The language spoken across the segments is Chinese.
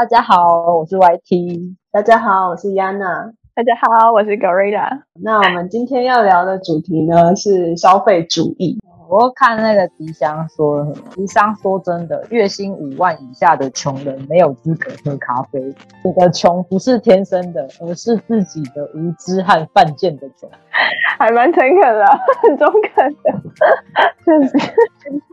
大家好，我是 YT。 大家好，我是 Yana。 大家好，我是 Gorilla。 那我们今天要聊的主题呢是消费主义。我看那个迪香说，迪香说真的，月薪5万以下的穷人没有资格喝咖啡。你的穷不是天生的，而是自己的无知和犯贱的种。还蛮诚恳的，很中肯的。就是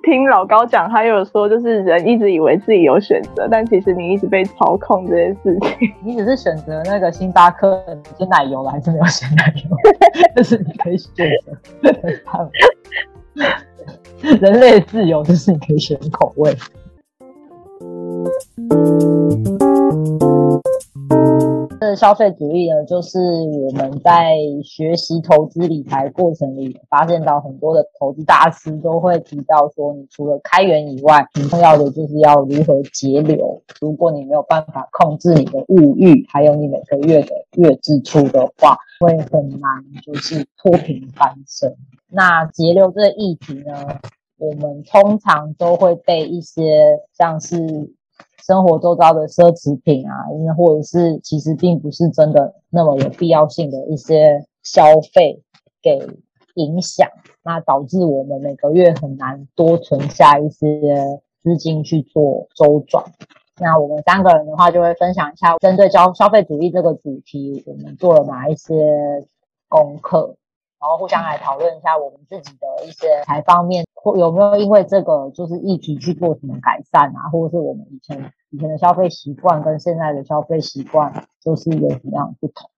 听老高讲，他有说，就是人一直以为自己有选择，但其实你一直被操控这件事情。你只是选择那个星巴克鲜奶油了，还是没有鲜奶油？但是你可以选择。人类自由就是你可以选口味。这消费主义呢，就是我们在学习投资理财过程里发现到很多的投资大师都会提到说，你除了开源以外，很重要的就是要如何节流。如果你没有办法控制你的物欲，还有你每个月的月支出的话，会很难就是脱贫翻身。那节流这个议题呢，我们通常都会被一些像是生活周遭的奢侈品啊，或者是其实并不是真的那么有必要性的一些消费给影响，那导致我们每个月很难多存下一些资金去做周转。那我们三个人的话就会分享一下，针对消费主义这个主题，我们做了哪一些功课，然后互相来讨论一下我们自己的一些财方面有没有因为这个就是议题去做什么改善啊，或者是我们以前的消费习惯跟现在的消费习惯就是有什么样的不同。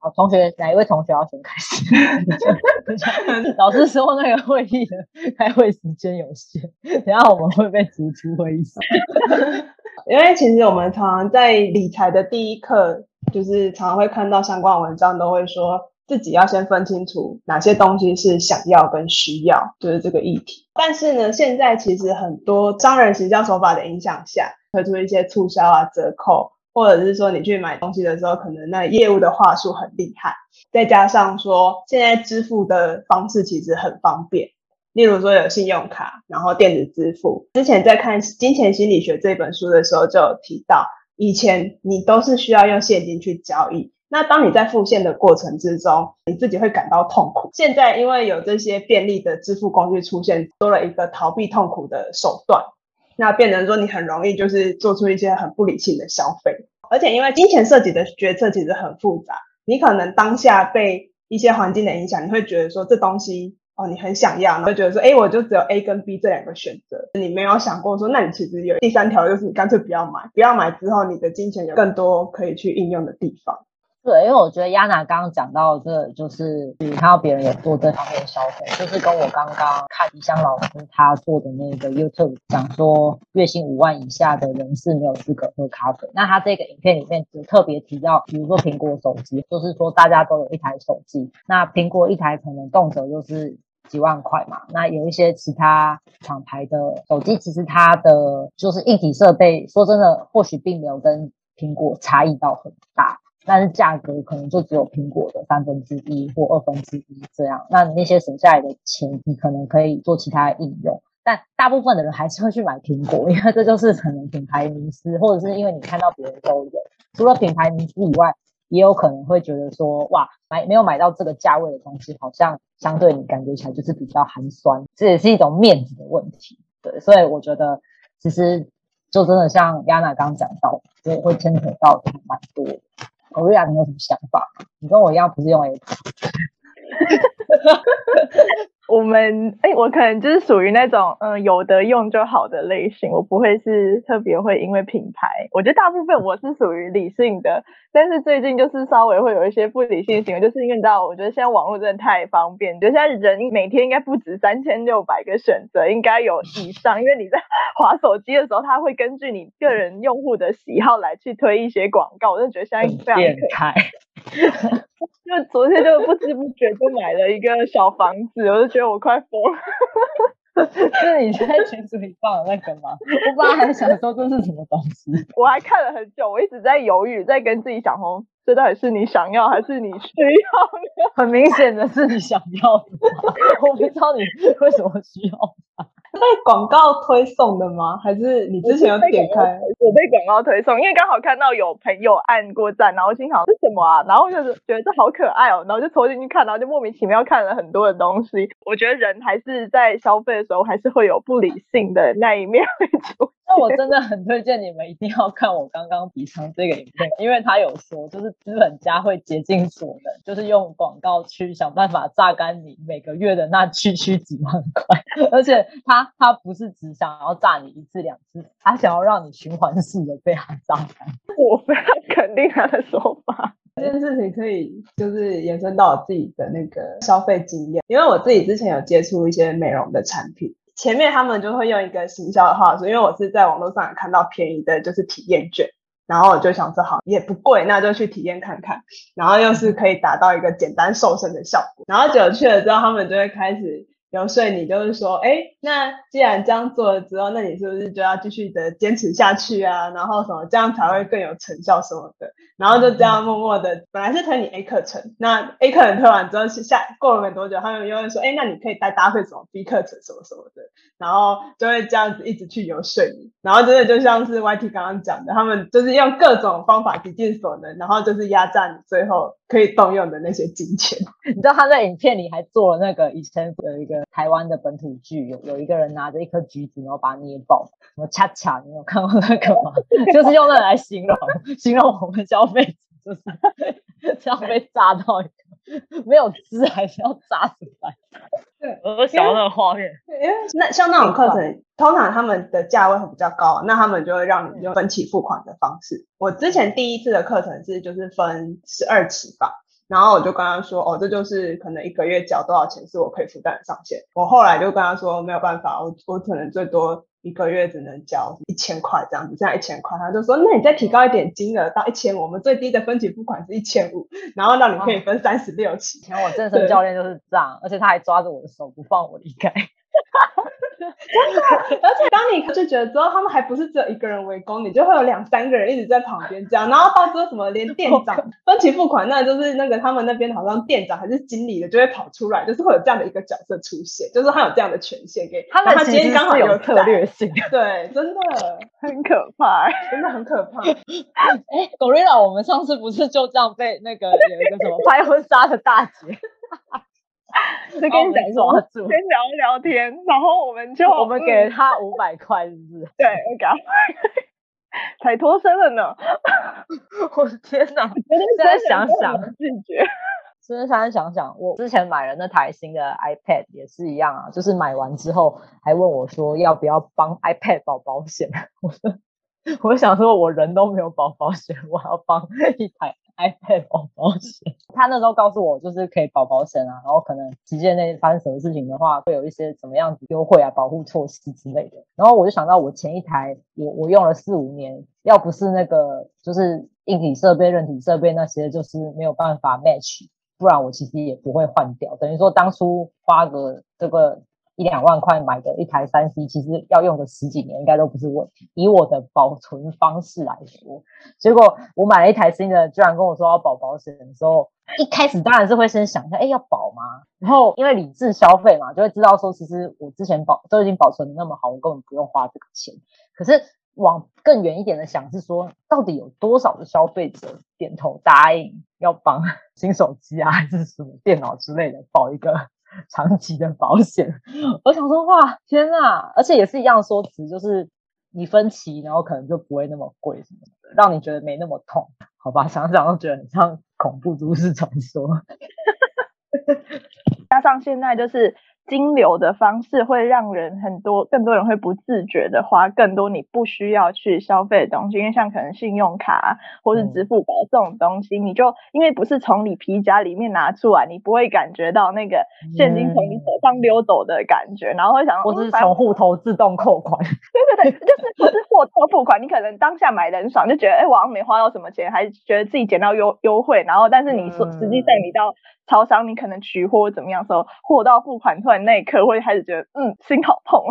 好，同学，哪一位同学要先开始？老师说那个会议的开会时间有限，等一下我们会被逐出会议室。因为其实我们常常在理财的第一课，就是常常会看到相关文章都会说自己要先分清楚哪些东西是想要跟需要，就是这个议题。但是呢，现在其实很多商人行销手法的影响下，推出一些促销啊、折扣，或者是说你去买东西的时候，可能那业务的话术很厉害，再加上说现在支付的方式其实很方便，例如说有信用卡，然后电子支付。之前在看《金钱心理学》这本书的时候就有提到，以前你都是需要用现金去交易，那当你在付现的过程之中，你自己会感到痛苦。现在因为有这些便利的支付工具出现，多了一个逃避痛苦的手段，那变成说你很容易就是做出一些很不理性的消费。而且因为金钱涉及的决策其实很复杂，你可能当下被一些环境的影响，你会觉得说这东西哦，你很想要，你会觉得说我就只有 A 跟 B 这两个选择，你没有想过说那你其实有第三条，就是你干脆不要买，不要买之后你的金钱有更多可以去应用的地方。对，因为我觉得 Yana 刚刚讲到这，就是你看到别人有做这方面的消费，就是跟我刚刚看李湘老师他做的那个 YouTube 讲说月薪5万以下的人是没有资格喝咖啡。那他这个影片里面特别提到，比如说苹果手机，就是说大家都有一台手机，那苹果一台可能动辄就是几万块嘛，那有一些其他厂牌的手机，其实它的就是硬体设备说真的或许并没有跟苹果差异到很大，但是价格可能就只有苹果的1/3或1/2这样，那些省下来的钱你可能可以做其他的应用，但大部分的人还是会去买苹果，因为这就是可能品牌迷思，或者是因为你看到别人都有，除了品牌迷思以外，也有可能会觉得说哇，没有买到这个价位的东西好像相对你感觉起来就是比较寒酸，这也是一种面子的问题。对，所以我觉得其实就真的像 Yana 刚讲到，所以会牵扯到蛮多的。我瑞亚，你有什么想法？你跟我一样不是用 iPad。 我们我可能就是属于那种有得用就好的类型，我不会是特别会因为品牌，我觉得大部分我是属于理性的，但是最近就是稍微会有一些不理性行为，就是因为你知道我觉得现在网络真的太方便，就现在人每天应该不止3600个选择，应该有以上，因为你在滑手机的时候它会根据你个人用户的喜好来去推一些广告，我就觉得现在非常变态。就昨天就不知不觉就买了一个小房子，我就觉得我快疯了。是你在群组里放的那个吗？我本来还想说这是什么东西，我还看了很久，我一直在犹豫，在跟自己想这到底是你想要还是你需要的？很明显的是你想要的，我不知道你为什么需要它。被广告推送的吗？还是你之前有点开？我被广告推送，因为刚好看到有朋友按过赞，然后心想这什么啊，然后就是觉得这好可爱哦，然后就戳进去看，然后就莫名其妙看了很多的东西。我觉得人还是在消费的时候还是会有不理性的那一面会出现。那我真的很推荐你们一定要看我刚刚比上这个影片，因为他有说就是资本家会竭尽所能，就是用广告去想办法榨干你每个月的那区几万块，而且他不是只想要榨你一次两次，他想要让你循环式的被他榨干。我非常肯定他的说法。这件事情可以就是延伸到我自己的那个消费经验，因为我自己之前有接触一些美容的产品，前面他们就会用一个行销的话说，因为我是在网络上看到便宜的就是体验券，然后我就想说好也不贵，那就去体验看看，然后又是可以达到一个简单瘦身的效果，然后结果去了之后他们就会开始游说你，就是说诶，那既然这样做了之后，那你是不是就要继续的坚持下去啊，然后什么这样才会更有成效什么的，然后就这样默默的本来是推你 A 课程，那 A 课程推完之后过了没多久，他们又会说诶，那你可以再搭配什么 B 课程什么什么的，然后就会这样子一直去游说你，然后真的就像是 YT 刚刚讲的，他们就是用各种方法极尽所能，然后就是压榨你最后可以动用的那些金钱。你知道他在影片里还做了那个以前有一个台湾的本土剧，有一个人拿着一颗橘子然后把它捏爆，什么恰恰，你有看过那个吗？就是用那来形容我们消费者就是这样被炸到一个没有汁还是要炸出来。对，我想到那个画面，因为那像那种课程通常他们的价位会比较高，那他们就会让你用分期付款的方式。我之前第一次的课程是就是分12期吧，然后我就跟他说哦，这就是可能一个月缴多少钱是我可以负担的上限。我后来就跟他说没有办法，我可能最多一个月只能交1000块这样子，这样1000块，他就说那你再提高一点金额到1000，我们最低的分期付款是1500，然后让你可以分36期。以前我健身教练就是这样，而且他还抓着我的手不放我离开。真的，而且当你就觉得之后，他们还不是只有一个人围攻你，就会有2-3个人一直在旁边这样，然后到最后什么连店长分期付款，那就是那个他们那边好像店长还是经理的就会跑出来，就是会有这样的一个角色出现，就是他有这样的权限给他们，其实刚好有策略性，对，真的很可怕，真的很可怕。哎，Gorilla， 我们上次不是就这样被那个有一个什么拍婚纱的大姐？就跟你讲说先聊一聊天，然后我们给他500块，是不是？对，我给他才脱身了呢。我的天哪，现在想拒绝。真的想，我之前买了那台新的 iPad 也是一样啊，就是买完之后还问我说要不要帮 iPad 保保险。我想说我人都没有保保险，我还要帮一台iPad 保保险。他那时候告诉我就是可以保保险啊，然后可能期间内发生什么事情的话会有一些怎么样子优惠啊保护措施之类的，然后我就想到我前一台我用了4-5年，要不是那个就是硬体设备韧体设备那些就是没有办法 match， 不然我其实也不会换掉，等于说当初花个这个1-2万块买的一台 3C， 其实要用个10几年应该都不是问题，以我的保存方式来说。结果我买了一台新的，居然跟我说要保保险的时候，一开始当然是会先想一下要保吗，然后因为理智消费嘛，就会知道说其实我之前都已经保存的那么好，我根本不用花这个钱。可是往更远一点的想是说，到底有多少的消费者点头答应要帮新手机啊还是什么电脑之类的保一个长期的保险。我想说哇天哪，而且也是一样说辞，就是你分期然后可能就不会那么贵什么的，让你觉得没那么痛，好吧，想想都觉得很像恐怖都市传说。加上现在就是金流的方式会让人更多人会不自觉的花更多你不需要去消费的东西，因为像可能信用卡或是支付宝这种东西，你就因为不是从你皮夹里面拿出来，你不会感觉到那个现金从你手上溜走的感觉，然后会想我是从户头自动扣款。对对对，就是不是货头付款，你可能当下买的很爽，就觉得哎，我好像没花到什么钱，还觉得自己捡到优惠，然后但是你说实际上你到超商你可能取货怎么样的时候，货到付款突然那一刻会开始觉得心好痛，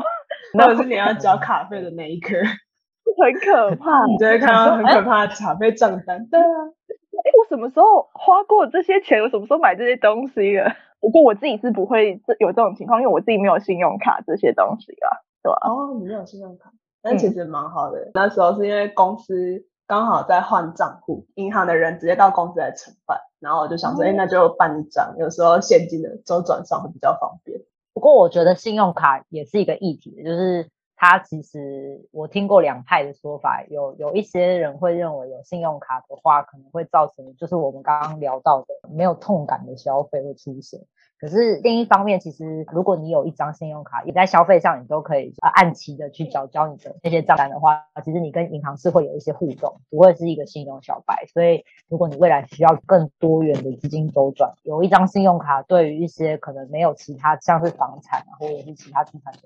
那我是你要交卡费的那一刻。很可怕。你就会看到很可怕的卡费账单。对啊，我什么时候花过这些钱，我什么时候买这些东西了？不过我自己是不会有这种情况，因为我自己没有信用卡这些东西啊。对吧？哦，你有信用卡，那其实蛮好的。那时候是因为公司刚好在换账户，银行的人直接到公司来承办，然后我就想说，那就办一张，有时候现金的周转上会比较方便。不过我觉得信用卡也是一个议题，就是它其实我听过两派的说法，有一些人会认为有信用卡的话可能会造成就是我们刚刚聊到的没有痛感的消费会出现，可是另一方面其实如果你有一张信用卡，你在消费上你都可以按期的去缴你的这些账单的话，其实你跟银行是会有一些互动，不会是一个信用小白。所以如果你未来需要更多元的资金周转，有一张信用卡对于一些可能没有其他像是房产啊或者是其他资产的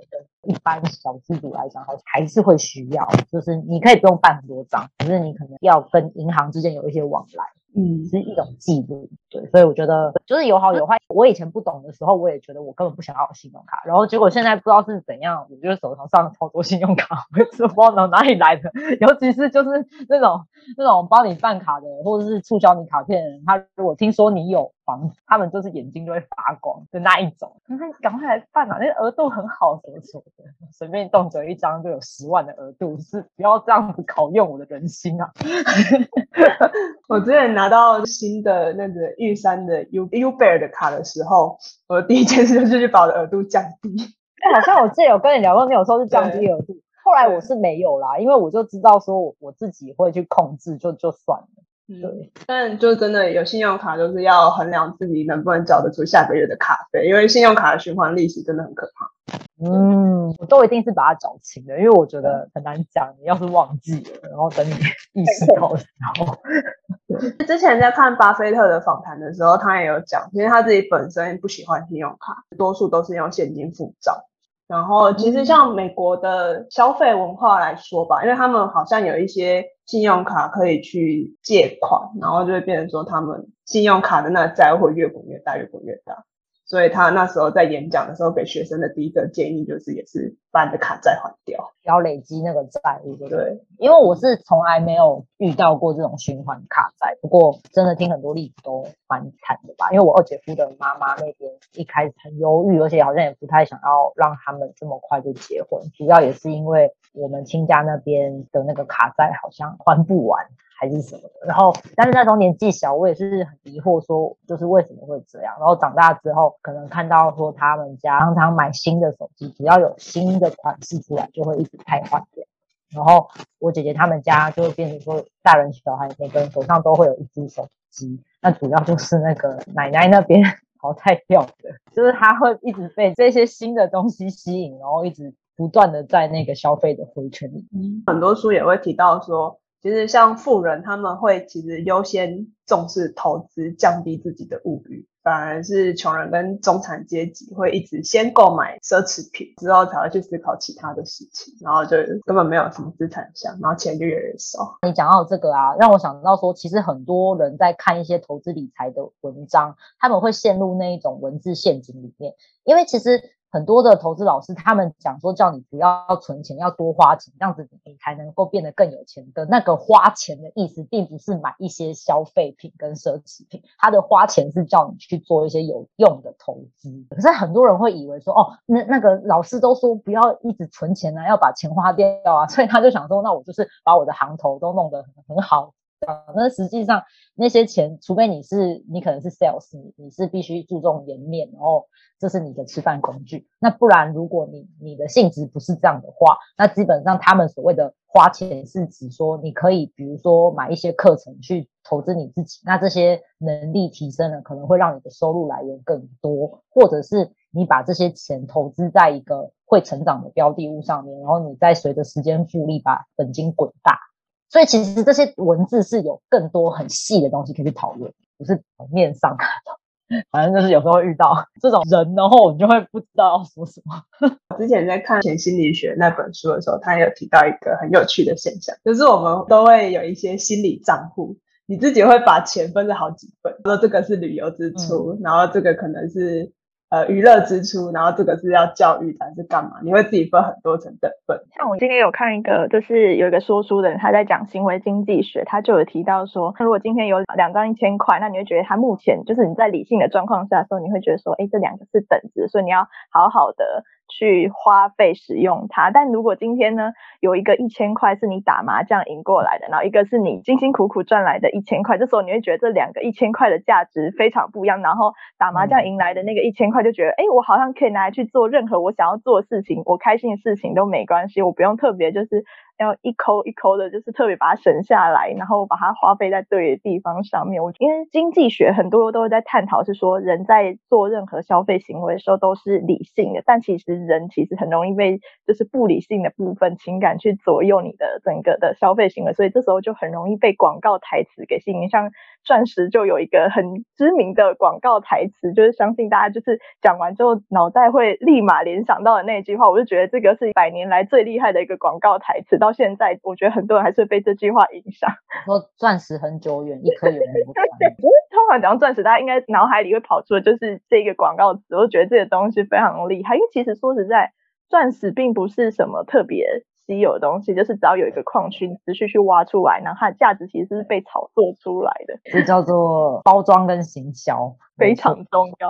一般小资主来讲，还是会需要，就是你可以不用办很多张，可是你可能要跟银行之间有一些往来，是一种记录。对，所以我觉得就是有好有坏。我以前不懂的时候，我也觉得我根本不想要信用卡，然后结果现在不知道是怎样，我觉得手头上超多信用卡，我也不知道哪里来的，尤其是就是那种帮你办卡的或者是促销你卡片的人，他如果听说你有房子，他们就是眼睛就会发光的那一种，你赶快来办啊，那额度很好什么什么的，随便动辄一张就有10万的额度，是不要这样子考验我的人心啊。我之前拿到新的那个玉山的 Uber 的卡的时候，我的第一件事就是去把我的额度降低。好像我之前有跟你聊过，你有时候是降低额度，后来我是没有啦，因为我就知道说 我自己会去控制，就算了。对，但就真的有信用卡就是要衡量自己能不能缴得出下个月的卡费，因为信用卡的循环利息真的很可怕。我都一定是把它缴清的，因为我觉得很难讲，你要是忘记了然后等你意识到的时候。之前在看巴菲特的访谈的时候，他也有讲，因为他自己本身不喜欢信用卡，多数都是用现金付账。然后其实像美国的消费文化来说吧，因为他们好像有一些信用卡可以去借款，然后就会变成说他们信用卡的那债会越滚越大越滚越大，所以他那时候在演讲的时候给学生的第一个建议就是也是把你的卡债还掉，不要累积那个债务。对，因为我是从来没有遇到过这种循环卡债，不过真的听很多例子都蛮惨的吧，因为我二姐夫的妈妈那边一开始很犹豫，而且好像也不太想要让他们这么快就结婚，主要也是因为我们亲家那边的那个卡债好像还不完还是什么的，然后但是那时候年纪小，我也是很疑惑说就是为什么会这样，然后长大之后可能看到说他们家常常买新的手机，只要有新的款式出来就会一直汰换掉，然后我姐姐他们家就会变成说大人小孩每个人手上都会有一只手机，那主要就是那个奶奶那边淘汰掉的，就是她会一直被这些新的东西吸引，然后一直不断的在那个消费的回圈里。很多书也会提到说其实像富人他们会其实优先重视投资，降低自己的物欲，反而是穷人跟中产阶级会一直先购买奢侈品之后才会去思考其他的事情，然后就根本没有什么资产项，然后钱就越来越少。你讲到这个啊，让我想到说其实很多人在看一些投资理财的文章，他们会陷入那一种文字陷阱里面，因为其实很多的投资老师他们讲说叫你不要存钱，要多花钱，这样子你才能够变得更有钱的那个花钱的意思并不是买一些消费品跟奢侈品，他的花钱是叫你去做一些有用的投资。可是很多人会以为说哦，那个老师都说不要一直存钱啊，要把钱花掉啊，所以他就想说那我就是把我的行头都弄得很好，那实际上那些钱除非你可能是 sales， 你是必须注重颜面，然后这是你的吃饭工具，那不然如果你的性质不是这样的话，那基本上他们所谓的花钱是指说你可以比如说买一些课程去投资你自己，那这些能力提升了可能会让你的收入来源更多，或者是你把这些钱投资在一个会成长的标的物上面，然后你再随着时间复利把本金滚大。所以其实这些文字是有更多很细的东西可以去讨论，不是表面上看的。反正就是有时候遇到这种人，然后你就会不知道要说什么。之前在看《前心理学》那本书的时候，他有提到一个很有趣的现象，就是我们都会有一些心理账户，你自己会把钱分成好几份，说这个是旅游支出，然后这个可能是娱乐支出，然后这个是要教育还是干嘛，你会自己分很多成等份。像我今天有看一个，就是有一个说书的人，他在讲行为经济学，他就有提到说如果今天有2张1000块，那你会觉得他目前就是你在理性的状况下的时候，你会觉得说这两个是等值，所以你要好好的去花费使用它。但如果今天呢有一个1000块是你打麻将赢过来的，然后一个是你辛辛苦苦赚来的1000块，这时候你会觉得这两个1000块的价值非常不一样，然后打麻将赢来的那个1000块就觉得我好像可以拿来去做任何我想要做的事情，我开心的事情都没关系，我不用特别就是要一抠一抠的就是特别把它省下来，然后把它花费在对的地方上面。因为经济学很多都在探讨是说人在做任何消费行为的时候都是理性的，但其实人其实很容易被就是不理性的部分情感去左右你的整个的消费行为，所以这时候就很容易被广告台词给吸引。像钻石就有一个很知名的广告台词，就是相信大家就是讲完之后脑袋会立马联想到的那句话，我就觉得这个是100年来最厉害的一个广告台词，到现在我觉得很多人还是被这句话影响。说钻石很久远，一颗也没不穿。通常讲到钻石，大家应该脑海里会跑出的就是这个广告词，我就觉得这个东西非常厉害。因为其实说实在，钻石并不是什么特别稀有的东西，就是只要有一个矿区持续去挖出来，然后它的价值其实是被炒作出来的，这叫做包装跟行销，非常重要。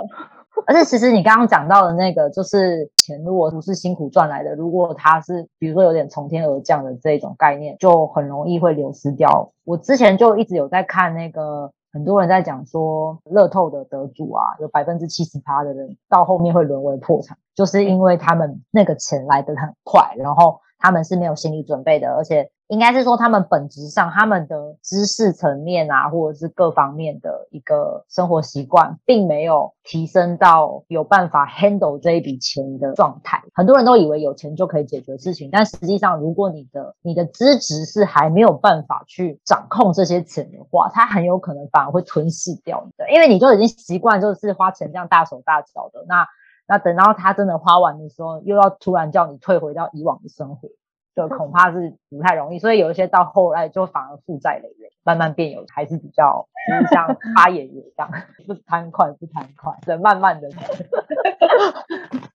而且其实你刚刚讲到的那个就是钱如果不是辛苦赚来的，如果它是比如说有点从天而降的这种概念，就很容易会流失掉。我之前就一直有在看那个很多人在讲说乐透的得主啊，有 70% 的人到后面会沦为破产，就是因为他们那个钱来得很快，然后他们是没有心理准备的，而且应该是说他们本质上他们的知识层面啊，或者是各方面的一个生活习惯并没有提升到有办法 handle 这一笔钱的状态。很多人都以为有钱就可以解决事情，但实际上如果你的资质是还没有办法去掌控这些钱的话，它很有可能反而会吞噬掉你的，因为你就已经习惯就是花钱这样大手大脚的，那等到他真的花完的时候，又要突然叫你退回到以往的生活，就恐怕是不太容易。所以有一些到后来就反而负债累累，慢慢变有，还是比较像发演员这样，不贪快不贪快，人慢慢的。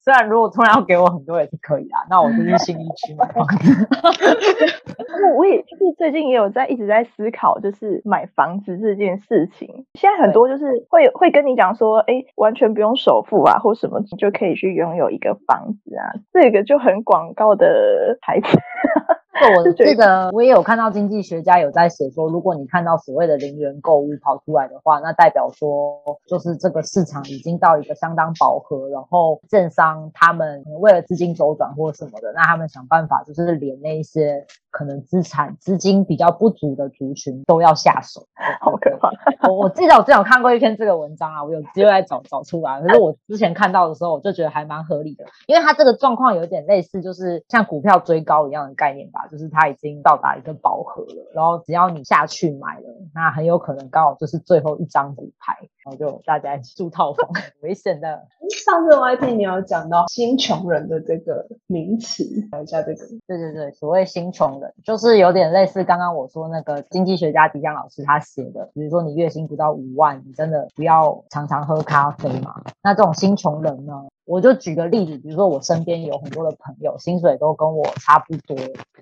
虽然如果突然要给我很多也是可以啦，那我就是信义区买房子。我也就是最近也有在一直在思考，就是买房子这件事情。现在很多就是会跟你讲说，完全不用首付啊，或什么就可以去拥有一个房子啊，这个就很广告的台词。我这个我也有看到经济学家有在写说，如果你看到所谓的零元购物跑出来的话，那代表说就是这个市场已经到一个相当饱和，然后政商他们为了资金周转或什么的，那他们想办法就是连那一些可能资金比较不足的族群都要下手。好可怕。我记得我之前有看过一篇这个文章啊，我有机会来找出来，可是我之前看到的时候我就觉得还蛮合理的，因为它这个状况有点类似就是像股票追高一样的概念吧，就是它已经到达一个饱和了，然后只要你下去买了，那很有可能刚好就是最后一张股牌，然后就大家住套房，危险的。上次 YT 你有讲到新穷人的这个名词，讲一下这个。对对对，所谓新穷人就是有点类似刚刚我说那个经济学家迪江老师他写的，比如说你月薪不到5万，你真的不要常常喝咖啡嘛。那这种新穷人呢，我就举个例子，比如说我身边有很多的朋友薪水都跟我差不多，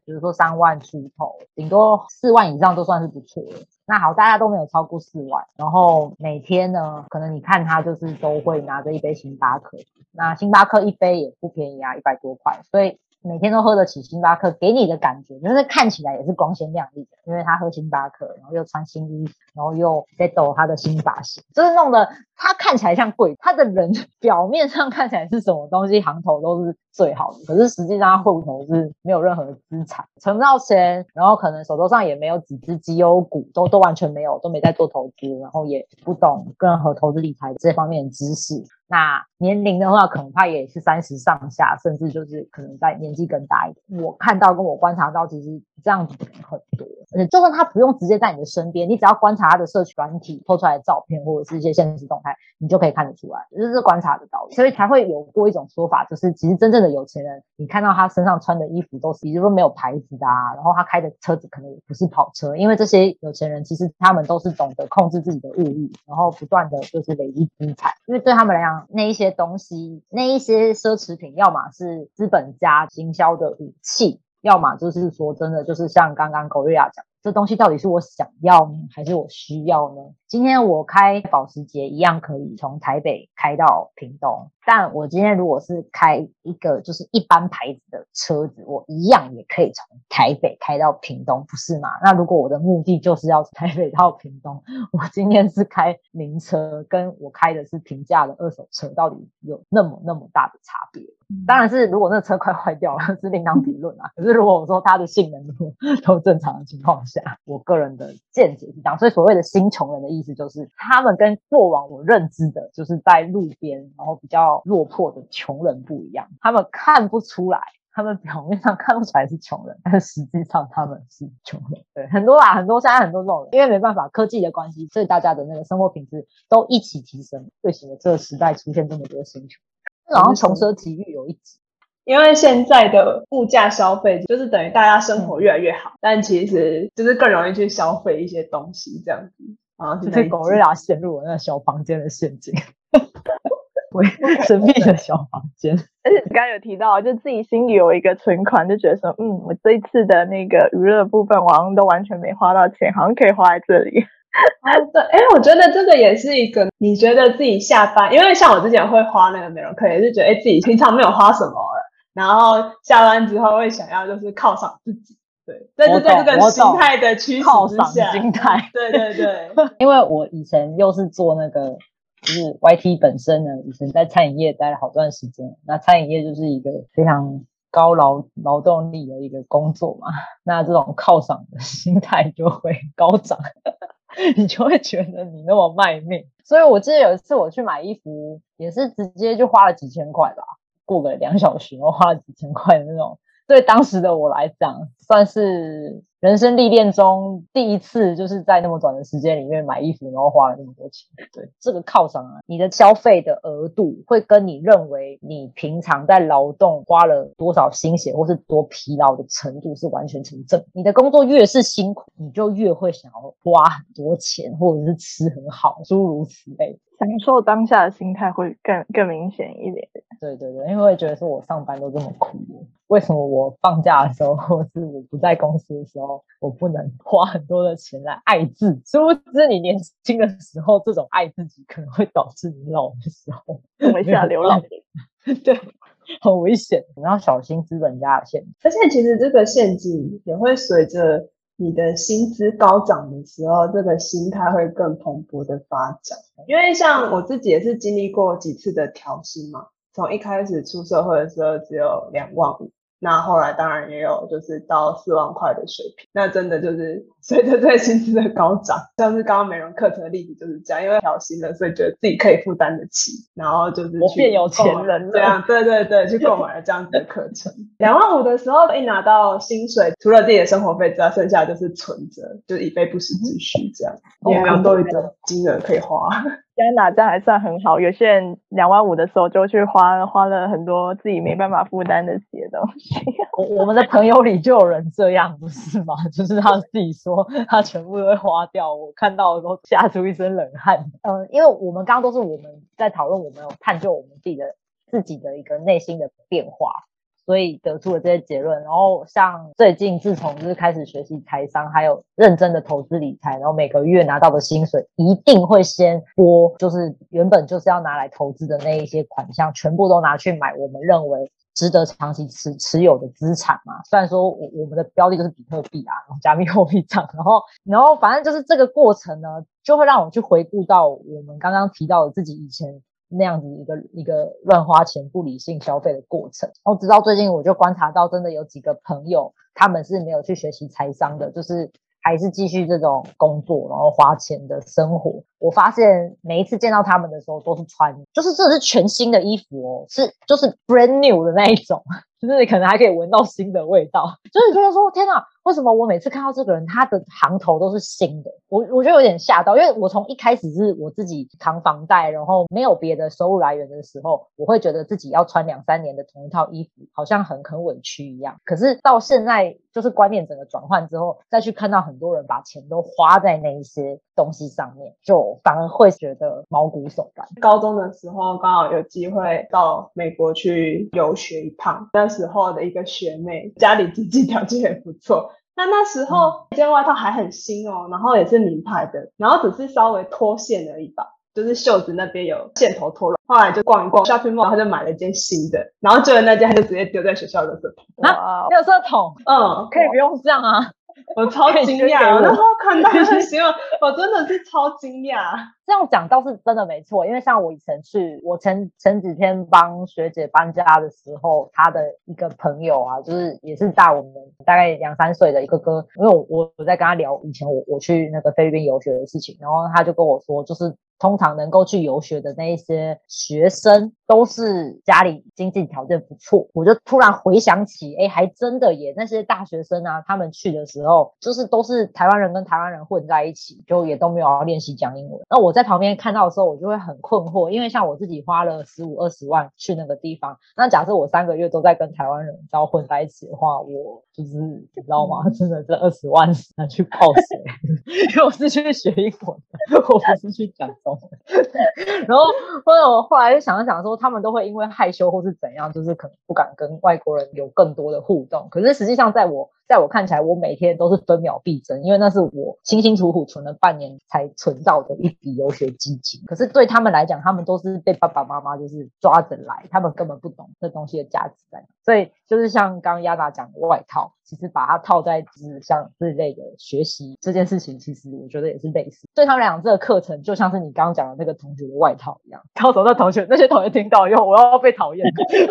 比如说3万出头，顶多4万以上都算是不错了。那好，大家都没有超过4万，然后每天呢可能你看他就是都会拿着一杯星巴克，那星巴克一杯也不便宜啊，100多块，所以每天都喝得起星巴克，给你的感觉就是看起来也是光鲜亮丽的，因为他喝星巴克，然后又穿新衣服，然后又在抖他的新发型，就是弄得他看起来像贵，他的人表面上看起来是什么东西行头都是最好的，可是实际上他户头是没有任何资产，存不到钱，然后可能手头上也没有几只绩优股，都完全没有，都没在做投资，然后也不懂任何投资理财这方面的知识。那年龄的话恐怕也是30上下，甚至就是可能在年纪更大一点。我看到跟我观察到其实这样子很多，而且就算他不用直接在你的身边，你只要观察他的社群软体抛出来的照片或者是一些现实动态，你就可以看得出来，就是观察得到。所以才会有过一种说法，就是其实真正的有钱人，你看到他身上穿的衣服都是比如说没有牌子的啊，然后他开的车子可能也不是跑车，因为这些有钱人其实他们都是懂得控制自己的物欲，然后不断的就是累积资产，因为对他们来讲那一些东西，那一些奢侈品，要么是资本家行销的武器，要么就是说真的，就是像刚刚Gorilla讲，这东西到底是我想要呢，还是我需要呢？今天我开保时捷一样可以从台北开到屏东，但我今天如果是开一个就是一般牌子的车子，我一样也可以从台北开到屏东，不是吗？那如果我的目的就是要从台北到屏东，我今天是开名车，跟我开的是平价的二手车，到底有那么大的差别？当然是如果那车快坏掉了是另当别论啊，可是如果我说它的性能都正常的情况下，我个人的见解是这样。所以所谓的新穷人的意思就是他们跟过往我认知的就是在路边然后比较落魄的穷人不一样，他们看不出来，他们表面上看不出来是穷人，但实际上他们是穷人。对，很多啦，现在很多这种人，因为没办法，科技的关系，所以大家的那个生活品质都一起提升，对，使得这个时代出现这么多新穷。好像穷奢极欲有一集，因为现在的物价消费就是等于大家生活越来越好，但其实就是更容易去消费一些东西这样子，然后就是Gorilla陷入我那小房间的陷阱我神秘的小房间而且刚刚有提到就自己心里有一个存款，就觉得说我这一次的那个娱乐部分我好像都完全没花到钱，好像可以花在这里啊，对，我觉得这个也是一个你觉得自己下班，因为像我之前会花那个美容课，也是觉得自己平常没有花什么了，然后下班之后会想要就是犒赏自己，对，但是在这个心态的驱使之下，心态，对对对，因为我以前又是做那个就是 YT 本身呢，以前在餐饮业待了好段时间，那餐饮业就是一个非常高劳动力的一个工作嘛，那这种犒赏的心态就会高涨你就会觉得你那么卖命，所以我记得有一次我去买衣服，也是直接就花了几千块吧，过个2小时然后花了几千块的那种，对当时的我来讲算是人生历练中第一次就是在那么短的时间里面买衣服然后花了那么多钱。对，这个犒赏啊，你的消费的额度会跟你认为你平常在劳动花了多少心血或是多疲劳的程度是完全成正。你的工作越是辛苦，你就越会想要花很多钱或者是吃很好，诸如此类，享受当下的心态会更明显一点。对对对，因为我也觉得说我上班都这么苦，为什么我放假的时候或是我不在公司的时候我不能花很多的钱来爱自己？殊不知你年轻的时候这种爱自己可能会导致你老的时候会下流浪对，很危险，你要小心资本家的陷阱。而且其实这个陷阱也会随着你的薪资高涨的时候，这个心态会更蓬勃的发展。因为像我自己也是经历过几次的调薪嘛，从一开始出社会的时候只有2万5，那后来当然也有就是到4万块的水平。那真的就是随着这个薪资的高涨，像是刚刚美容课程的例子就是这样，因为调薪了，所以觉得自己可以负担得起，然后就是我变有钱人了，这样对对对，去购买了这样子的课程。2万5的时候一拿到薪水，除了自己的生活费之外，剩下就是存着，就是以备不时之需这样，也没有多余的金额可以花。Yana 这样还算很好，有些人2万5的时候就去花了很多自己没办法负担得起的东西我们的朋友里就有人这样，不是吗？就是他自己说他全部都会花掉，我看到都吓出一身冷汗。因为我们刚刚都是我们在讨论，我们有探究我们自己的一个内心的变化，所以得出了这些结论。然后像最近自从就是开始学习财商，还有认真的投资理财，然后每个月拿到的薪水一定会先拨，就是原本就是要拿来投资的那一些款项全部都拿去买我们认为值得长期持有的资产嘛。虽然说我们的标的就是比特币啊，加密货币这样，然后反正就是这个过程呢，就会让我去回顾到我们刚刚提到的自己以前那样子一个乱花钱不理性消费的过程。然后直到最近我就观察到真的有几个朋友他们是没有去学习财商的，就是还是继续这种工作然后花钱的生活。我发现每一次见到他们的时候都是穿就是这是全新的衣服哦，是就是 brand new 的那一种，就是可能还可以闻到新的味道，就是觉得说天哪，为什么我每次看到这个人他的行头都是新的，我就有点吓到。因为我从一开始是我自己扛房贷然后没有别的收入来源的时候，我会觉得自己要穿2-3年的同一套衣服好像很委屈一样。可是到现在就是观念整个转换之后，再去看到很多人把钱都花在那一些东西上面，就反而会觉得毛骨悚然。高中的时候刚好有机会到美国去游学一趟，那时候的一个学妹家里经济条件也不错，那时候这件外套还很新哦，然后也是名牌的，然后只是稍微脱线而已吧，就是袖子那边有线头脱落，后来就逛一逛 shopping mall， 然后就买了一件新的，然后旧的那件他就直接丢在学校的垃圾桶。啊，垃圾桶？嗯，可以不用这样啊。我超惊讶，我那时候看到很喜欢，我真的是超惊讶。这样讲倒是真的没错，因为像我以前去，我前几天帮学姐搬家的时候，她的一个朋友啊，就是也是大我们大概2-3岁的一个哥，因为我在跟他聊以前我去那个菲律宾游学的事情，然后他就跟我说，就是通常能够去游学的那一些学生都是家里经济条件不错。我就突然回想起，诶，还真的耶，那些大学生啊，他们去的时候就是都是台湾人跟台湾人混在一起，就也都没有要练习讲英文。那我在旁边看到的时候我就会很困惑，因为像我自己花了15-20万去那个地方，那假设我3个月都在跟台湾人然后混在一起的话，我就是你知道吗，真的这20万拿去泡水因为我是去学英文，我不是去讲中然后我后来就想一想说，他们都会因为害羞或是怎样，就是可能不敢跟外国人有更多的互动。可是实际上在我看起来，我每天都是分秒必争，因为那是我辛辛苦苦存了半年才存到的一笔游学基金。可是对他们来讲，他们都是被爸爸妈妈就是抓着来，他们根本不懂这东西的价值在哪。所以就是像刚Yana讲的外套，其实把它套在像这类的学习这件事情，其实我觉得也是类似。对他们俩这个课程，就像是你刚刚讲的那个同学的外套一样。到时候那些同学听到以后，我要被讨厌。对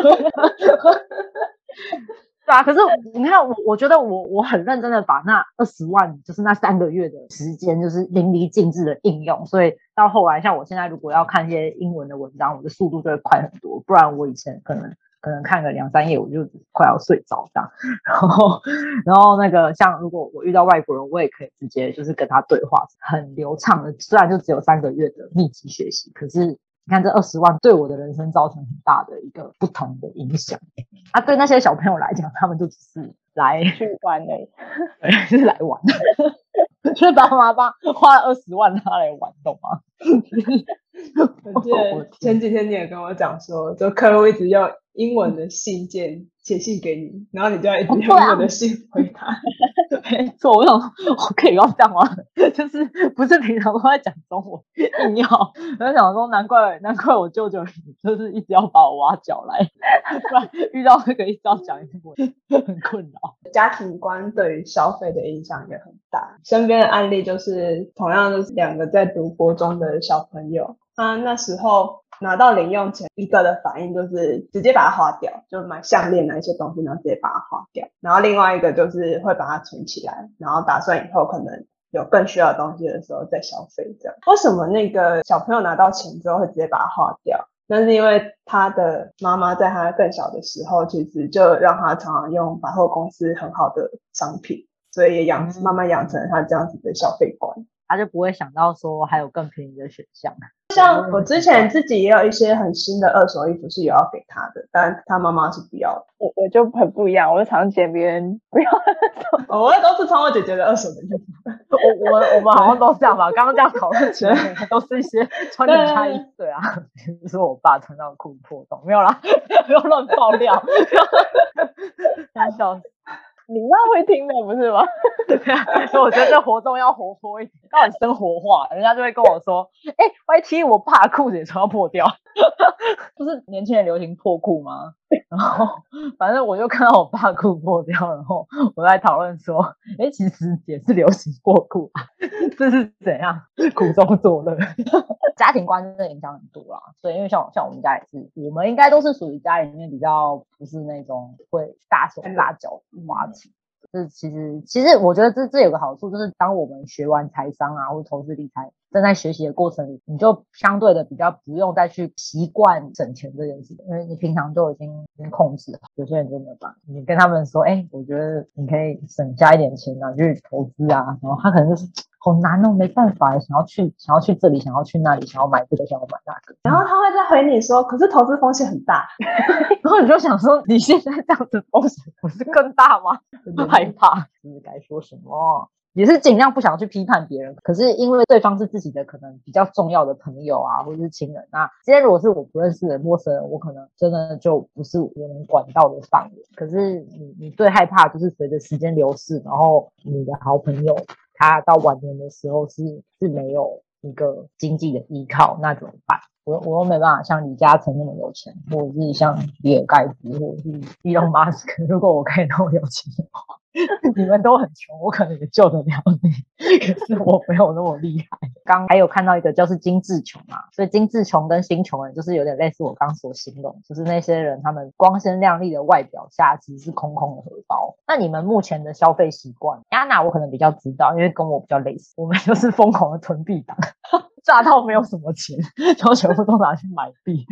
啊，可是你看，我觉得我很认真的把那20万，就是那3个月的时间，就是淋漓尽致的应用，所以到后来，像我现在如果要看一些英文的文章，我的速度就会快很多，不然我以前可能看个2-3页我就快要睡着这样。然后那个像如果我遇到外国人，我也可以直接就是跟他对话，很流畅的。虽然就只有3个月的密集学习，可是你看这20万对我的人生造成很大的一个不同的影响啊！对那些小朋友来讲，他们就只是来去玩而已，是来玩的，就是爸妈花了20万他来玩，懂吗？我记得前几天你也跟我讲说，就客户一直要英文的信件写信给你，然后你就要一直用英文的信回答。没错，我想我可以要这样吗？就是不是平常都在讲中文，硬要。我就想说，难怪我舅舅就是一直要把我挖角来，不然遇到那个一直要讲英文，很困扰。家庭观对于消费的影响也很大。身边的案例就是，同样就是2个在读国中的小朋友，他那时候拿到零用钱，一个的反应就是直接把它花掉，就买项链那些东西，然后直接把它花掉。然后另外一个就是会把它存起来，然后打算以后可能有更需要的东西的时候再消费这样。为什么那个小朋友拿到钱之后会直接把它花掉？那是因为他的妈妈在他更小的时候，其实就让他常常用百货公司很好的商品，所以也慢慢养成他这样子的消费观。他就不会想到说还有更便宜的选项。像我之前自己也有一些很新的2手衣服是有要给他的，但他妈妈是不要的。我就很不一样，我就常捡别人不要的、我都是穿我姐姐的2手的衣服。我们好像都这样吧，刚刚这样讨论起来都是一些穿人家衣服。对啊，比如说我爸穿到裤破洞，没有啦，不要乱爆料。大笑。你妈会听的不是吗？对啊，所以我觉得这活动要活泼一点，到底生活化，人家就会跟我说，YT 我怕裤子也穿到破掉，不是年轻人流行破裤吗？然后反正我就看到我爸裤破掉，然后我在讨论说，其实也是流行破裤啊，这是怎样苦中作乐？家庭观真的影响很多啦，所以因为像我们家也是，我们应该都是属于家里面比较不是那种会大手大脚花钱。就是其实我觉得这有个好处，就是当我们学完财商啊或投资理财，正在学习的过程里，你就相对的比较不用再去习惯省钱这件事，因为你平常就已经控制了。有些人就没有办法，你跟他们说，我觉得你可以省下一点钱啊去投资啊，然后他可能就是好难哦，没办法，想要去这里，想要去那里，想要买这个，想要买那个，然后他会再回你说，可是投资风险很大，然后你就想说，你现在这样子风险不是更大吗？害怕，该说什么？也是尽量不想去批判别人，可是因为对方是自己的可能比较重要的朋友啊或者是亲人，那今天如果是我不认识的陌生人，我可能真的就不是我能管到的范围。可是你最害怕就是随着时间流逝，然后你的好朋友他到晚年的时候是没有一个经济的依靠，那怎么办？我又没办法像李嘉诚那么有钱，或者是像比尔盖茨，或者是伊隆马斯克，如果我可以那么有钱的话你们都很穷，我可能也救得了你，可是我没有那么厉害。刚还有看到一个就是精致穷嘛，所以精致穷跟新穷人就是有点类似我刚所形容，就是那些人他们光鲜亮丽的外表下其实是空空的荷包。那你们目前的消费习惯，Yana我可能比较知道，因为跟我比较类似，我们就是疯狂的囤币党炸到没有什么钱，然后全部都拿去买币。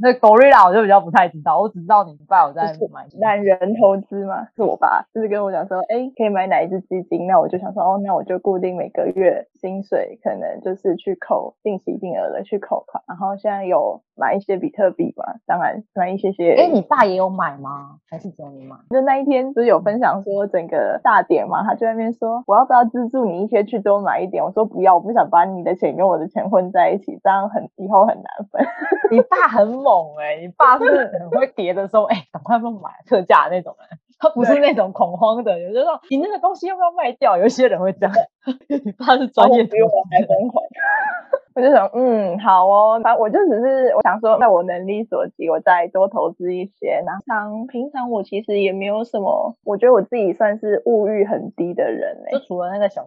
那 Gorilla 我就比较不太知道，我只知道你爸有在买懒人投资嘛，是我爸就是跟我讲说可以买哪一支基金，那我就想说那我就固定每个月薪水可能就是去扣定期定额的去扣款，然后现在有买一些比特币嘛，当然买一些你爸也有买吗？还是只有你买？就那一天就是有分享说整个大点嘛，他就在那边说我要不要资助你一天去多买一点，我说不要，我不想把你的钱跟我的钱混在一起，这样以后很难分。你爸很猛你爸是很会跌的时候赶快不买特价那种他不是那种恐慌的，有时候你那个东西要不要卖掉，有一些人会这样。你爸是专业的，比我还疯狂。我就想好反正我就只是我想说在我能力所及我再多投资一些。然后平常我其实也没有什么，我觉得我自己算是物欲很低的人就除了那个小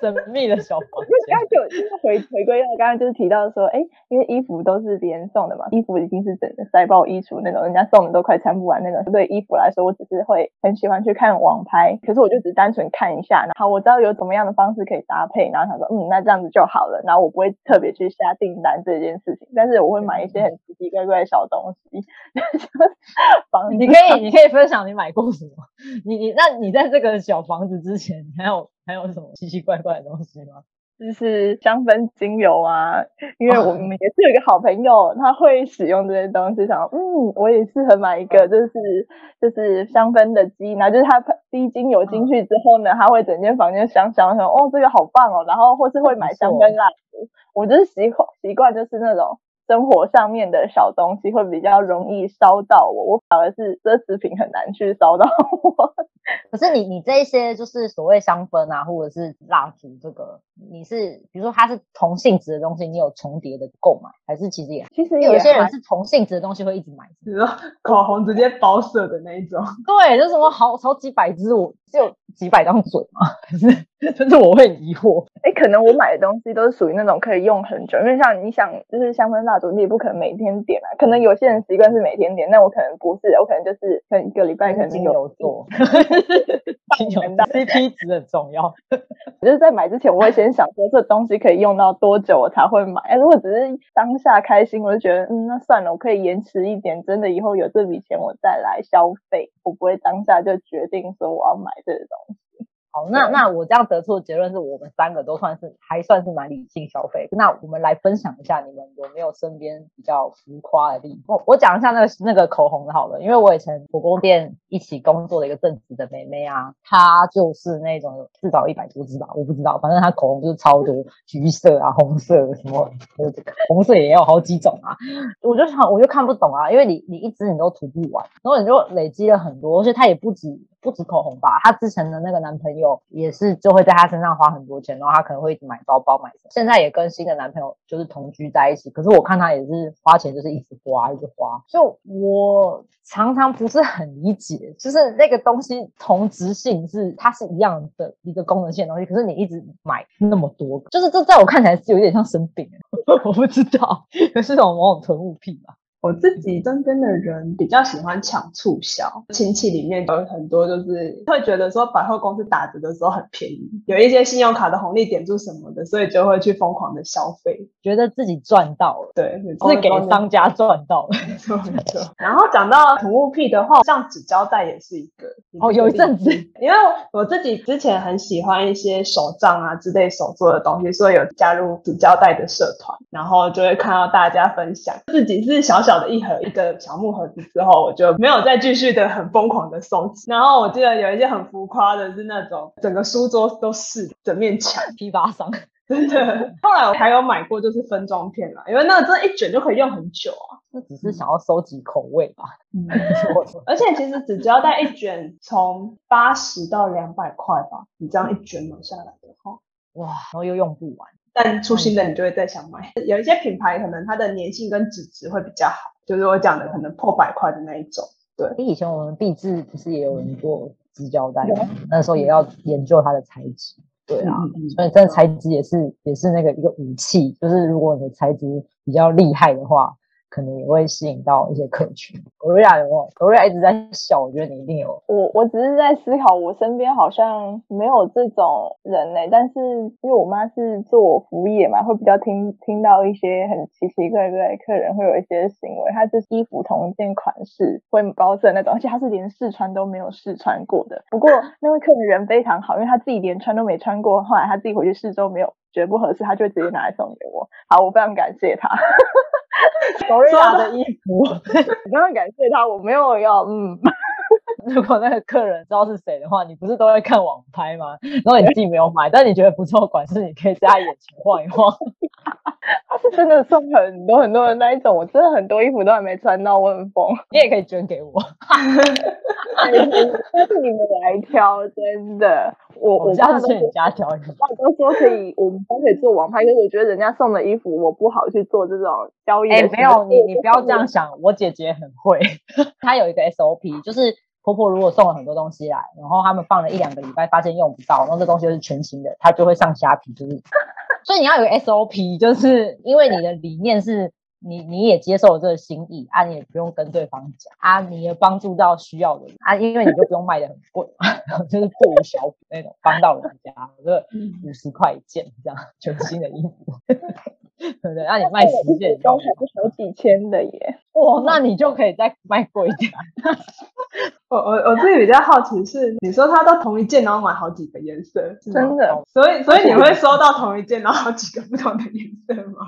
神秘的小房间。刚就回归到刚刚就是提到说因为衣服都是别人送的嘛，衣服已经是整个塞爆衣橱那种，人家送的都快穿不完那种。对衣服来说我只是会很喜欢去看网拍，可是我就只单纯看一下，然后我知道有怎么样的方式可以搭配，然后想说那这样子就好了，然后我不会特别去下订单这件事情，但是我会买一些很奇奇怪怪的小东西你可以分享你买过什么？那你在这个小房子之前还有什么奇奇怪怪的东西吗？就是香氛精油啊，因为我们也是有一个好朋友他会使用这些东西，想我也适合买一个就是香氛的机，然后就是他滴精油进去之后呢他会整间房间香香的，这个好棒然后或是会买香氛蜡烛。我就是习惯就是那种生活上面的小东西会比较容易烧到我反而是奢侈品很难去烧到我。可是你这一些就是所谓香氛啊或者是蜡烛，这个你是比如说它是同性质的东西，你有重叠的购买，还是其实有些人是同性质的东西会一直买，比如说口红直接包色的那一种对，就是什么好几百支，我只有几百张嘴嘛，就是我会疑惑可能我买的东西都是属于那种可以用很久，因为像你想就是香氛蜡烛你也不可能每天点可能有些人习惯是每天点，那我可能不是，我可能就是可能一个礼拜可能精油做CP 值很重要我就是在买之前我会先想说这东西可以用到多久我才会买如果只是当下开心我就觉得那算了，我可以延迟一点，真的以后有这笔钱我再来消费，我不会当下就决定说我要买这个东西。好，那我这样得出的结论是我们三个都还算是蛮理性消费。那我们来分享一下你们有没有身边比较浮夸的例子。我讲一下那个口红的好了，因为我以前火锅店一起工作的一个正职的妹妹啊，她就是那种至少100多支吧，我不知道，反正她口红就是超多，橘色啊、红色什么，红色也有好几种啊。我就看不懂啊，因为你一支你都涂不完，然后你就累积了很多，而且她也不止口红吧，她之前的那个男朋友也是就会在她身上花很多钱，然后她可能会一直买包包买什么，现在也跟新的男朋友就是同居在一起，可是我看她也是花钱就是一直花，就我常常不是很理解，就是那个东西同质性是它是一样的一个功能性的东西，可是你一直买那么多，就是这在我看起来是有点像生病我不知道是种某种囤物癖吧。我自己身边的人比较喜欢抢促销，亲戚里面有很多就是会觉得说百货公司打折的时候很便宜，有一些信用卡的红利点数什么的，所以就会去疯狂的消费，觉得自己赚到了，对，是给商家赚到了没错然后讲到囤物癖的话，像纸胶带也是一个有一阵子，因为我自己之前很喜欢一些手账啊之类手做的东西，所以有加入纸胶带的社团，然后就会看到大家分享，自己是小小小的一盒一个小木盒子之后，我就没有再继续的很疯狂的收集。然后我记得有一些很浮夸的是那种整个书桌都是整面墙批发商，真的。后来我还有买过就是分装片啦，因为那个真的一卷就可以用很久啊。那只是想要收集口味吧。嗯，而且其实只交代一卷从80到200块吧，你这样一卷买下来的话，哇，然后又用不完。但出新的你就会再想买。有一些品牌可能它的粘性跟纸质会比较好，就是我讲的可能破100块的那一种。对，以前我们毕制不是也有人做纸胶带吗？那时候也要研究它的材质。对啊，所以真的材质也是那个一个武器，就是如果你的材质比较厉害的话，可能也会吸引到一些客群。Gorilla 有没有 ？Gorilla 一直在笑，我觉得你一定有。我只是在思考，我身边好像没有这种人嘞、欸。但是因为我妈是做服务业嘛，会比较听到一些很奇奇怪怪的客人会有一些行为。她就是衣服同一件款式会包色那种，而且她是连试穿都没有试穿过的。不过那位客人人非常好，因为她自己连穿都没穿过，后来她自己回去试都没有觉得不合适，她就直接拿来送给我。好，我非常感谢她。Gorilla 的衣服，你刚刚感谢他，我没有要如果那个客人知道是谁的话，你不是都会看网拍吗？然后你自己没有买，但你觉得不错款式，你可以在他眼前晃一晃。他是真的送很多人那一种，我真的很多衣服都还没穿到，我很疯。你也可以捐给我，但是你们来挑，真的，我家是你家挑，我都说可以，我们都可以做网拍，因为我觉得人家送的衣服我不好去做这种交易。没有，你不要这样想，我姐姐很会，她有一个 SOP， 就是。婆婆如果送了很多东西来，然后他们放了1-2个礼拜发现用不到，然后这东西又是全新的，她就会上虾皮，就是所以你要有个 SOP， 就是因为你的理念是你也接受了这个心意啊，你也不用跟对方讲啊，你也帮助到需要的人啊，因为你就不用卖得很贵就是不无小补那种，帮到人家这50块一件这样全新的衣服对不对？那你卖10件，刚才不少几千的耶。哇，那你就可以再卖贵一点。我自己比较好奇是，你说它都同一件，然后买好几个颜色，真的？所以你会收到同一件，然后好几个不同的颜色吗？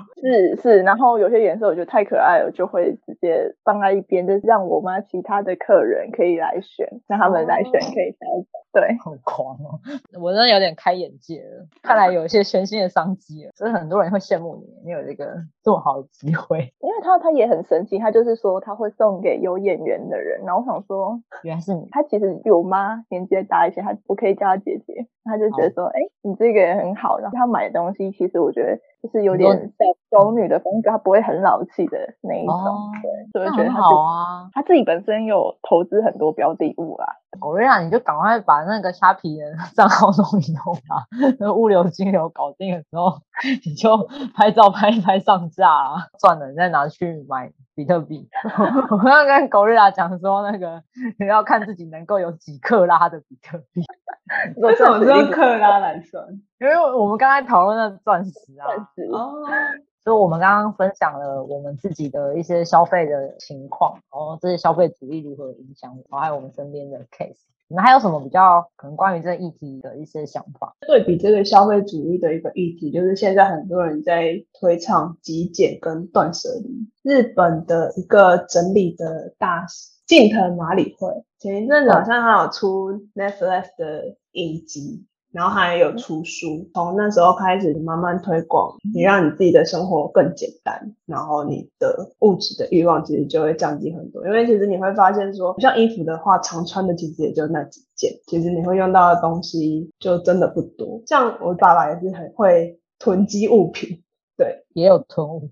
是，然后有些颜色我觉得太可爱了，我就会直接放在一边，就是让我妈其他的客人可以来选，让他们来选可以挑选。对，好狂哦！我真的有点开眼界了，看来有一些全新的商机了，所以很多人会羡慕你。你有这个这么好的机会，因为他也很神奇，他就是说他会送给有眼缘的人，然后我想说原来是你，他其实比我妈年纪大一些，他我可以叫他姐姐，他就觉得说你这个人很好，然后他买的东西其实我觉得就是有点小女的风格，他不会很老气的那一种、对，所以我觉得他好啊，他自己本身有投资很多标的物啦。Gorilla，你就赶快把那个虾皮人账号弄一弄吧，物流金流搞定的时候，你就拍照拍一拍上架啊，赚了你再拿去买比特币。我刚刚跟 Gorilla 讲说，那个你要看自己能够有几克拉的比特币。为什么是用克拉来算？因为我们刚才讨论的钻石啊。所以我们刚刚分享了我们自己的一些消费的情况，然后这些消费主义如何影响，然后还有我们身边的 case。你们还有什么比较可能关于这个议题的一些想法？对比这个消费主义的一个议题，就是现在很多人在推倡极简跟断舍离。日本的一个整理的大师近藤麻理惠，前一阵子好像还有出 Netflix 的影集。然后还有出书，从那时候开始慢慢推广，你让你自己的生活更简单，然后你的物质的欲望其实就会降低很多。因为其实你会发现说，像衣服的话，常穿的其实也就那几件，其实你会用到的东西就真的不多。像我爸爸也是很会囤积物品，对，也有囤物品，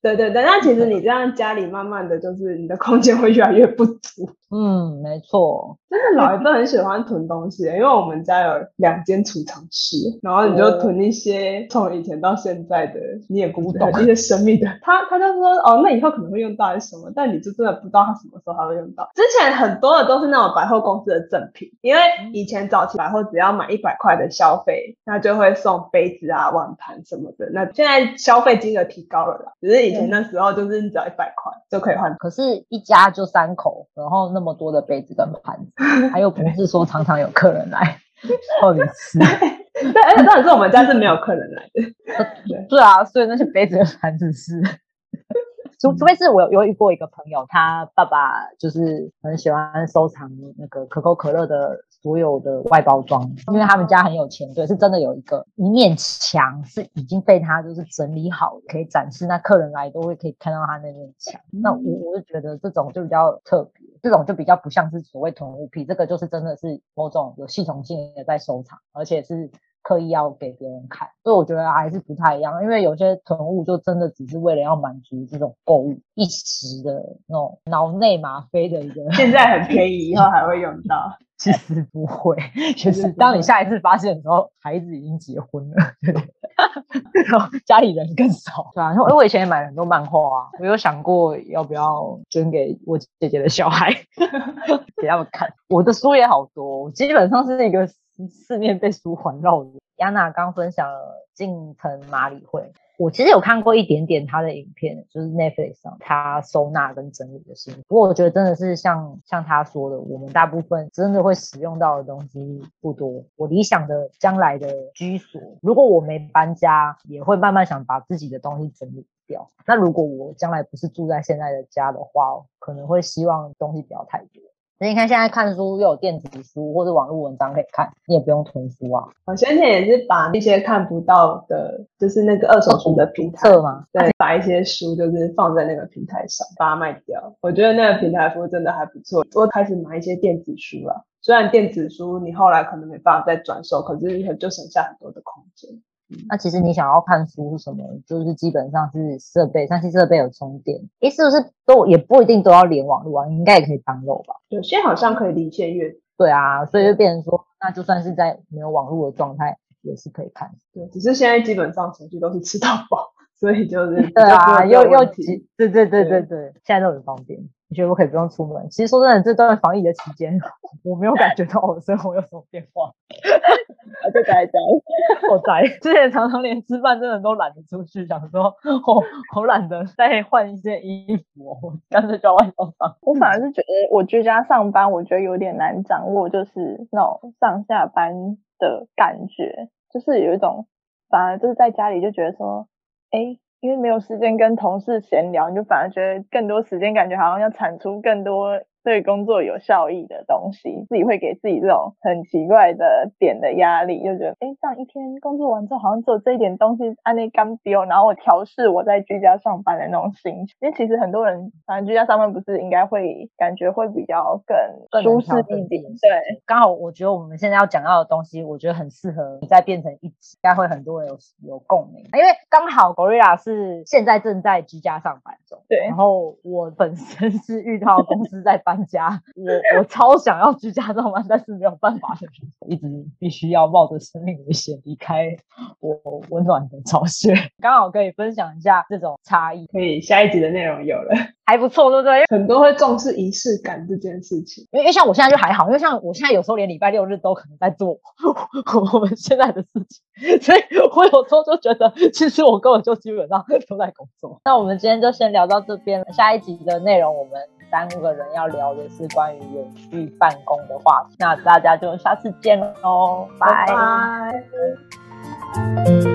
对，但其实你这样家里慢慢的就是你的空间会越来越不足。嗯，没错，真的老一辈很喜欢囤东西，因为我们家有2间储藏室，然后你就囤一些从以前到现在的你也不懂一些生命的，他就说那以后可能会用到什么，但你就真的不知道他什么时候还会用到。之前很多的都是那种百货公司的赠品，因为以前早期百货只要买100块的消费，那就会送杯子啊碗盘什么的，那现在消费金额提高了啦，只是以前那时候就是你只要100块就可以换。可是一家就3口，然后那么多的杯子跟盘子，还有不是说常常有客人来到底是对，而且当然是我们家是没有客人来的对啊，所以那些杯子跟盘子是除非是我有遇过一个朋友，他爸爸就是很喜欢收藏那个可口可乐的所有的外包装，因为他们家很有钱，对，是真的有一面墙是已经被他就是整理好可以展示，那客人来都会可以看到他那面墙。那我就觉得这种就比较特别，这种就比较不像是所谓囤物癖，这个就是真的是某种有系统性的在收藏，而且是刻意要给别人看，所以我觉得还是不太一样。因为有些囤物就真的只是为了要满足这种购物一时的那种脑内吗啡的一个，现在很便宜以后还会用到其实不会，就是当你下一次发现的时候孩子已经结婚了，对然后家里人更少，对啊，我以前也买了很多漫画啊，我有想过要不要捐给我姐姐的小孩给他们看。我的书也好多，我基本上是一个四面被书环绕的。Yana 刚分享了近藤麻里惠，我其实有看过一点点她的影片，就是 Netflix 上她收纳跟整理的心。不过我觉得真的是像她说的，我们大部分真的会使用到的东西不多。我理想的将来的居所，如果我没搬家，也会慢慢想把自己的东西整理掉。那如果我将来不是住在现在的家的话，可能会希望东西不要太多。所以你看现在看书又有电子书或者网络文章可以看，你也不用囤书啊。我先前也是把一些看不到的就是那个二手书的平台嘛，对，把一些书就是放在那个平台上把它卖掉，我觉得那个平台服务真的还不错。我开始买一些电子书了，虽然电子书你后来可能没办法再转售，可是就省下很多的空间。那其实你想要看书什么，就是基本上是设备，像是设备有充电，是不是都也不一定都要连网络啊？应该也可以download吧？有些好像可以离线阅读。对啊，所以就变成说，那就算是在没有网络的状态，也是可以看。对，只是现在基本上程序都是吃到饱，所以就是对啊，又急，对，现在都很方便。你觉得我可以不用出门？其实说真的，这段防疫的期间，我没有感觉到我的生活有什么变化。我就宅，我宅。之前常常连吃饭真的都懒得出去，想说好懒得再换一件衣服，我干脆叫外送上。我反而是觉得我居家上班，我觉得有点难掌握，就是那种上下班的感觉，就是有一种反而就是在家里就觉得说，因为没有时间跟同事闲聊，你就反而觉得更多时间感觉好像要产出更多对工作有效益的东西，自己会给自己这种很奇怪的点的压力，就觉得上一天工作完之后好像只有这一点东西按那干丢，然后我调试我在居家上班的那种心情。因为其实很多人反正居家上班不是应该会感觉会比较更舒适一点，对，刚好我觉得我们现在要讲到的东西，我觉得很适合再变成一集，应该会很多人有共鸣，因为刚好 Gorilla 是现在正在居家上班中，对，然后我本身是遇到公司在搬家，我超想要居家上班，但是没有办法，一直必须要冒着生命危险离开我温暖的巢穴。刚好可以分享一下这种差异，可以下一集的内容有了，还不错，对不对？很多会重视仪式感这件事情，因为像我现在就还好，因为像我现在有时候连礼拜六日都可能在做我们现在的事情，所以我有时候就觉得其实我根本就基本上都在工作。那我们今天就先聊到这边了，下一集的内容我们3个人要聊的是关于有序办公的话题，那大家就下次见喽，拜拜。